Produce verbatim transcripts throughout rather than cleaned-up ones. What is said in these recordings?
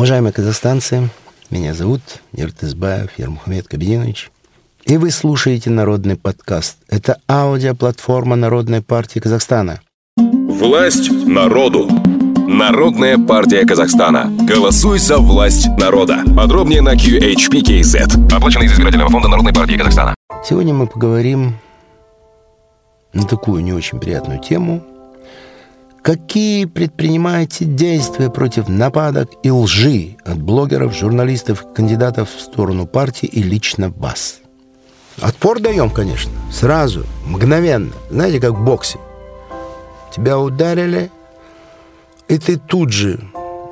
Уважаемые казахстанцы, меня зовут Ертысбаев Ермухамет Кабидинович, и вы слушаете «Народный подкаст». Это аудиоплатформа Народной партии Казахстана. Власть народу. Народная партия Казахстана. Голосуй за власть народа. Подробнее на кью эйч пи кей зет. Оплачено из избирательного фонда Народной партии Казахстана. Сегодня мы поговорим на такую не очень приятную тему. Какие предпринимаете действия против нападок и лжи от блогеров, журналистов, кандидатов в сторону партии и лично вас? Отпор даем, конечно, сразу, мгновенно. Знаете, как в боксе. Тебя ударили, и ты тут же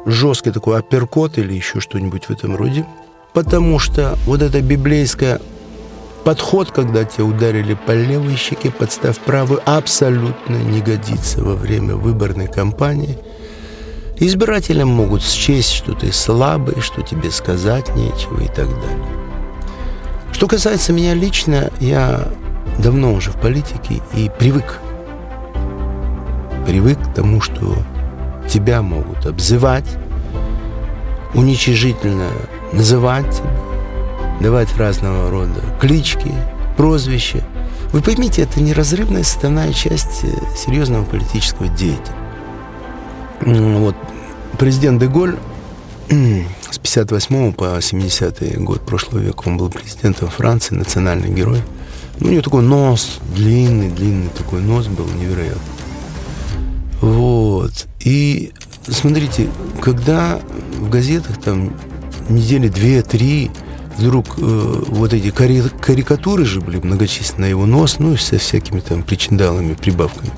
жесткий такой апперкот или еще что-нибудь в этом роде. Потому что вот эта библейская подход, когда тебя ударили по левой щеке, подставь правую, абсолютно не годится во время выборной кампании. Избирателям могут счесть, что ты слабый, что тебе сказать нечего и так далее. Что касается меня лично, я давно уже в политике и привык. Привык к тому, что тебя могут обзывать, уничижительно называть тебя, давать разного рода клички, прозвища. Вы поймите, это неразрывная составная часть серьезного политического деятеля. Вот президент де Голь с пятьдесят восьмого по семидесятый год прошлого века он был президентом Франции, национальный герой. У него такой нос, длинный, длинный такой нос был, невероятный. Вот. И смотрите, когда в газетах там недели две-три вдруг э, вот эти кари- карикатуры же были многочисленны на его нос, ну и со всякими там причиндалами, прибавками.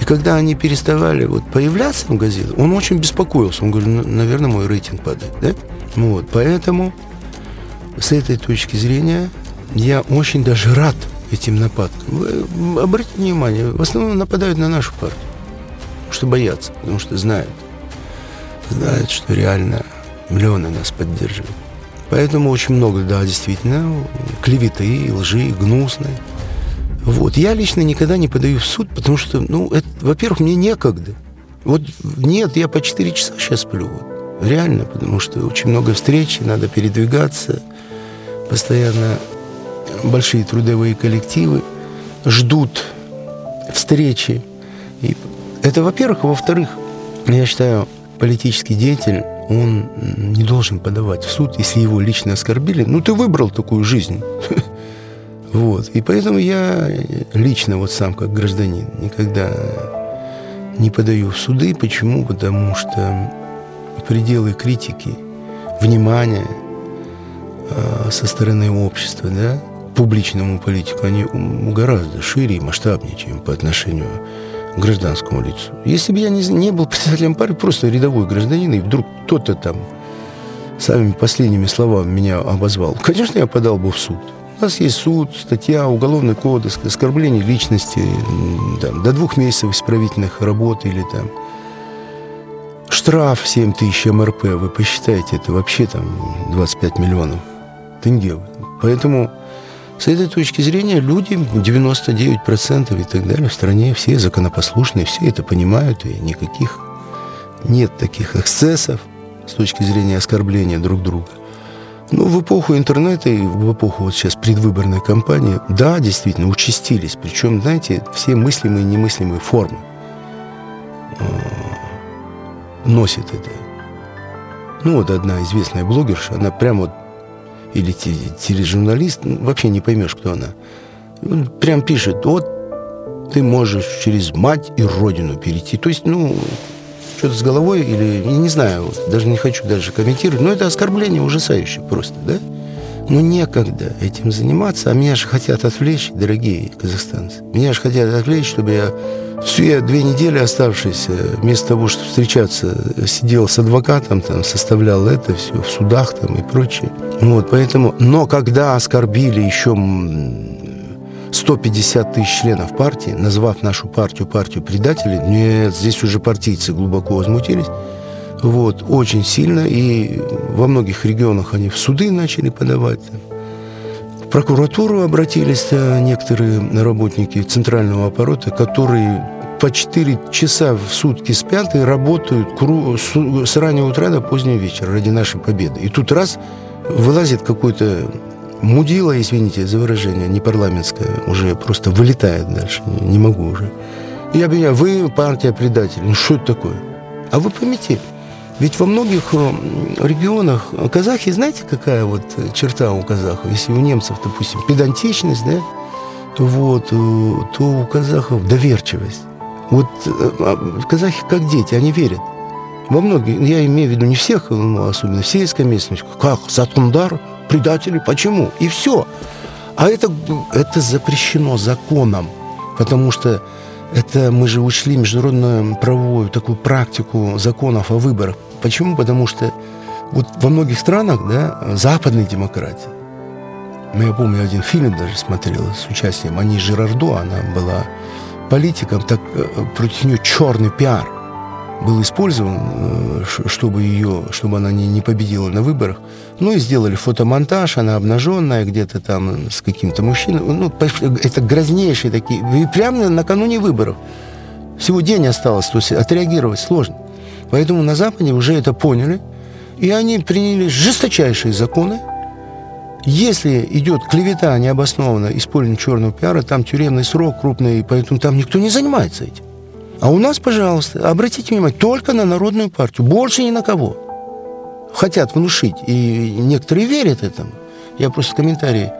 И когда они переставали вот появляться в газетах, он очень беспокоился. Он говорил, наверное, мой рейтинг падает. Да? Вот, поэтому с этой точки зрения я очень даже рад этим нападкам. Вы обратите внимание, в основном нападают на нашу партию, что боятся, потому что знают, знают, что реально миллионы нас поддерживают. Поэтому очень много, да, действительно, клеветы, лжи, гнусные. Вот. Я лично никогда не подаю в суд, потому что, ну, это, во-первых, мне некогда. Вот нет, я по четыре часа сейчас сплю. Вот. Реально, потому что очень много встреч, надо передвигаться. Постоянно большие трудовые коллективы ждут встречи. И это, во-первых. Во-вторых, я считаю, политический деятель, он не должен подавать в суд, если его лично оскорбили. Ну, ты выбрал такую жизнь. Вот. И поэтому я лично, вот сам как гражданин, никогда не подаю в суды. Почему? Потому что пределы критики, внимания со стороны общества, да, к публичному политику, они гораздо шире и масштабнее, чем по отношению гражданскому лицу. Если бы я не, не был председателем партии, просто рядовой гражданин, и вдруг кто-то там самыми последними словами меня обозвал, конечно, я подал бы в суд. У нас есть суд, статья, уголовный кодекс, оскорбление личности, там, до двух месяцев исправительных работ или там штраф семь тысяч эм эр пэ. Вы посчитаете, это вообще там двадцать пять миллионов тенге. Поэтому с этой точки зрения люди, девяносто девять процентов и так далее, в стране все законопослушные, все это понимают, и никаких нет таких эксцессов с точки зрения оскорбления друг друга. Ну, в эпоху интернета и в эпоху вот сейчас предвыборной кампании, да, действительно, участились. Причем, знаете, все мыслимые и немыслимые формы носит это. Ну, вот одна известная блогерша, она прям вот, или тележурналист, вообще не поймешь, кто она. Он прям пишет, вот ты можешь через мать и родину перейти. То есть, ну, что-то с головой или, я не знаю, вот, даже не хочу даже комментировать, но это оскорбление ужасающее просто, да? Ну, некогда этим заниматься, а меня же хотят отвлечь, дорогие казахстанцы. Меня же хотят отвлечь, чтобы я все две недели оставшиеся, вместо того, чтобы встречаться, сидел с адвокатом, там, составлял это все в судах там, и прочее. Вот, поэтому, но когда оскорбили еще сто пятьдесят тысяч членов партии, назвав нашу партию партию предателей, нет, здесь уже партийцы глубоко возмутились. Вот, очень сильно, и во многих регионах они в суды начали подавать. В прокуратуру обратились некоторые работники центрального аппарата, которые по четыре часа в сутки спят и работают с раннего утра до позднего вечера ради нашей победы. И тут раз вылазит какой-то мудила, извините за выражение, не парламентское, уже просто вылетает дальше, не могу уже. И обвиняю, вы партия предателей, ну что это такое? А вы поймите, ведь во многих регионах казахи, знаете, какая вот черта у казахов, если у немцев, допустим, педантичность, да, вот, то у казахов доверчивость. Вот казахи как дети, они верят. Во многих, я имею в виду не всех, но особенно в сельской местности, как Сатундар, предатели, почему? И все. А это, это запрещено законом, потому что это мы же учли международную правовую такую практику законов о выборах. Почему? Потому что вот во многих странах, да, западной демократии. Ну, я помню, один фильм даже смотрел с участием Ани Жирардо, она была политиком, так против нее черный пиар был использован, чтобы ее, чтобы она не, не победила на выборах. Ну и сделали фотомонтаж, она обнаженная где-то там с каким-то мужчиной. Ну, это грознейшие такие. И прямо накануне выборов. Всего день осталось, то есть отреагировать сложно. Поэтому на Западе уже это поняли. И они приняли жесточайшие законы. Если идет клевета необоснованно, использование черного пиара, там тюремный срок крупный, поэтому там никто не занимается этим. А у нас, пожалуйста, обратите внимание, только на Народную партию, больше ни на кого. Хотят внушить, и некоторые верят этому. Я просто комментарии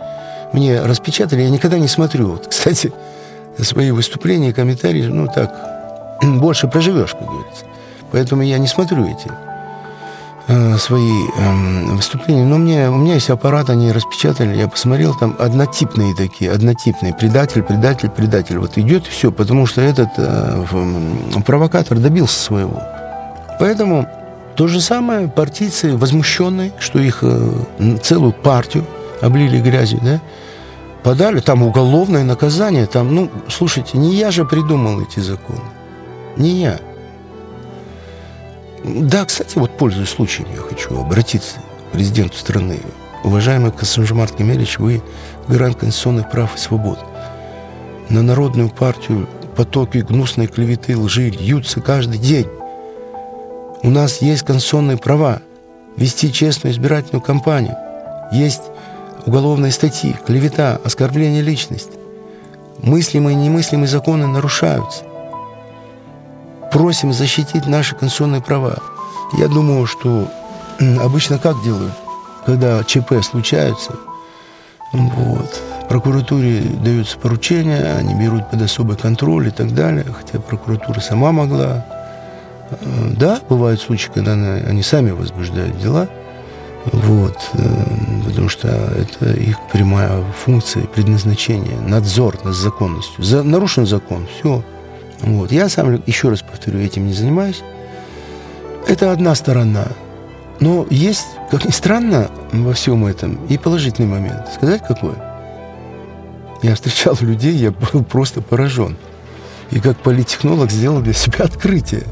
мне распечатали, я никогда не смотрю. Вот, кстати, свои выступления, комментарии, ну так, больше проживешь, как говорится. Поэтому я не смотрю эти э, свои э, выступления. Но мне, у меня есть аппарат, они распечатали, я посмотрел, там однотипные такие, однотипные, предатель, предатель, предатель. Вот идет и все, потому что этот э, провокатор добился своего. Поэтому... То же самое партийцы, возмущенные, что их э, целую партию облили грязью, да, подали, там уголовное наказание, там, ну, слушайте, не я же придумал эти законы, не я. Да, кстати, вот пользуясь случаем, я хочу обратиться к президенту страны. Уважаемый Касым-Жомарт Кемелевич, вы гарант конституционных прав и свобод. На Народную партию потоки гнусной клеветы, лжи льются каждый день. У нас есть конституционные права вести честную избирательную кампанию. Есть уголовные статьи, клевета, оскорбление личности. Мыслимые и немыслимые законы нарушаются. Просим защитить наши конституционные права. Я думаю, что обычно как делают, когда ЧП случаются, вот, прокуратуре даются поручения, они берут под особый контроль и так далее, хотя прокуратура сама могла. Да, бывают случаи, когда они сами возбуждают дела, вот, потому что это их прямая функция, предназначение, надзор над законностью. За, нарушен закон, все. Вот. Я сам, еще раз повторю, этим не занимаюсь. Это одна сторона. Но есть, как ни странно, во всем этом и положительный момент. Сказать какой? Я встречал людей, я был просто поражен. И как политтехнолог сделал для себя открытие.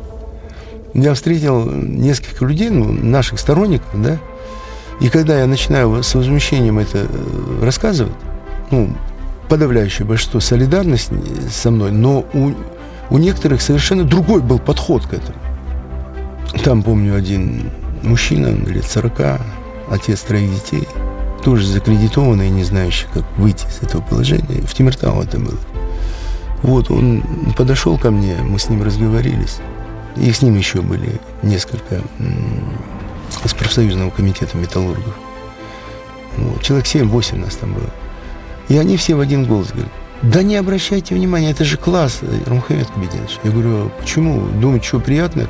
Я встретил несколько людей, ну, наших сторонников, да, и когда я начинаю с возмущением это рассказывать, ну, подавляющее большинство солидарность со мной, но у, у некоторых совершенно другой был подход к этому. Там, помню, один мужчина, лет сорока, отец троих детей, тоже закредитованный, не знающий, как выйти из этого положения, в Тимиртау это было. Вот, он подошел ко мне, мы с ним разговорились. И с ним еще были несколько с профсоюзного комитета металлургов. Вот. Человек семь-восемь нас там было. И они все в один голос говорят, да не обращайте внимания, это же класс, Ромаховед Кобеденович. Я говорю, а почему? Думать, что приятно?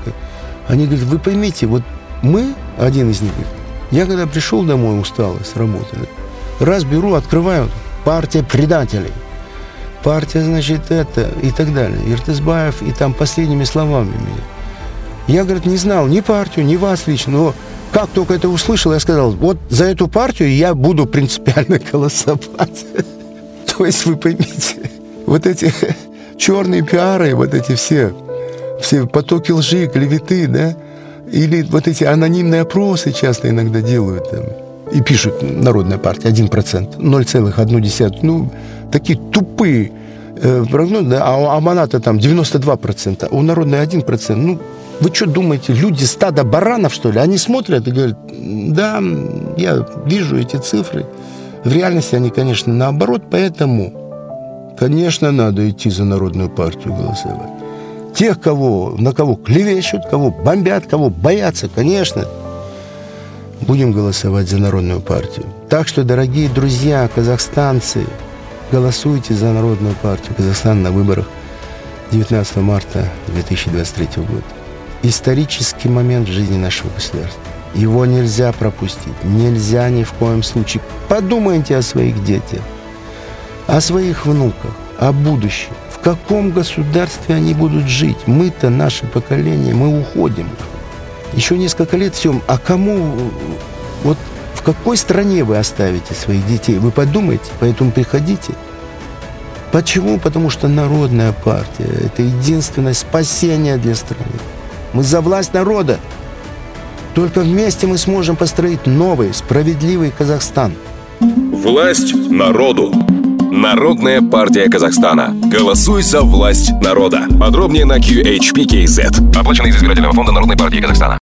Они говорят, вы поймите, вот мы, один из них, я когда пришел домой устал с работы, раз беру, открываю, партия предателей. Партия, значит, это, и так далее. Ертысбаев, и там последними словами меня. Я, говорит, не знал ни партию, ни вас лично, но как только это услышал, я сказал, вот за эту партию я буду принципиально голосовать. То есть, вы поймите, вот эти черные пиары, вот эти все, все потоки лжи, клеветы, да, или вот эти анонимные опросы часто иногда делают там. И пишут, Народная партия, один процент, ноль целых одна десятая. Ну, такие тупые прогноз, да, а Аманата там девяносто два процента, у Народной один процент. Ну, вы что думаете, люди стада баранов, что ли? Они смотрят и говорят, да, я вижу эти цифры. В реальности они, конечно, наоборот, поэтому, конечно, надо идти за Народную партию голосовать. Тех, кого, на кого клевещут, кого бомбят, кого боятся, конечно, будем голосовать за Народную партию. Так что, дорогие друзья, казахстанцы, голосуйте за Народную партию Казахстана на выборах девятнадцатого марта две тысячи двадцать третьего года. Исторический момент в жизни нашего государства. Его нельзя пропустить, нельзя ни в коем случае. Подумайте о своих детях, о своих внуках, о будущем. В каком государстве они будут жить? Мы-то, наше поколение, мы уходим. Еще несколько лет всем. А кому, вот в какой стране вы оставите своих детей? Вы подумайте, поэтому приходите. Почему? Потому что Народная партия – это единственное спасение для страны. Мы за власть народа. Только вместе мы сможем построить новый, справедливый Казахстан. Власть народу. Народная партия Казахстана. Голосуй за власть народа. Подробнее на кью эйч пи кей зет. Оплачено из избирательного фонда Народной партии Казахстана.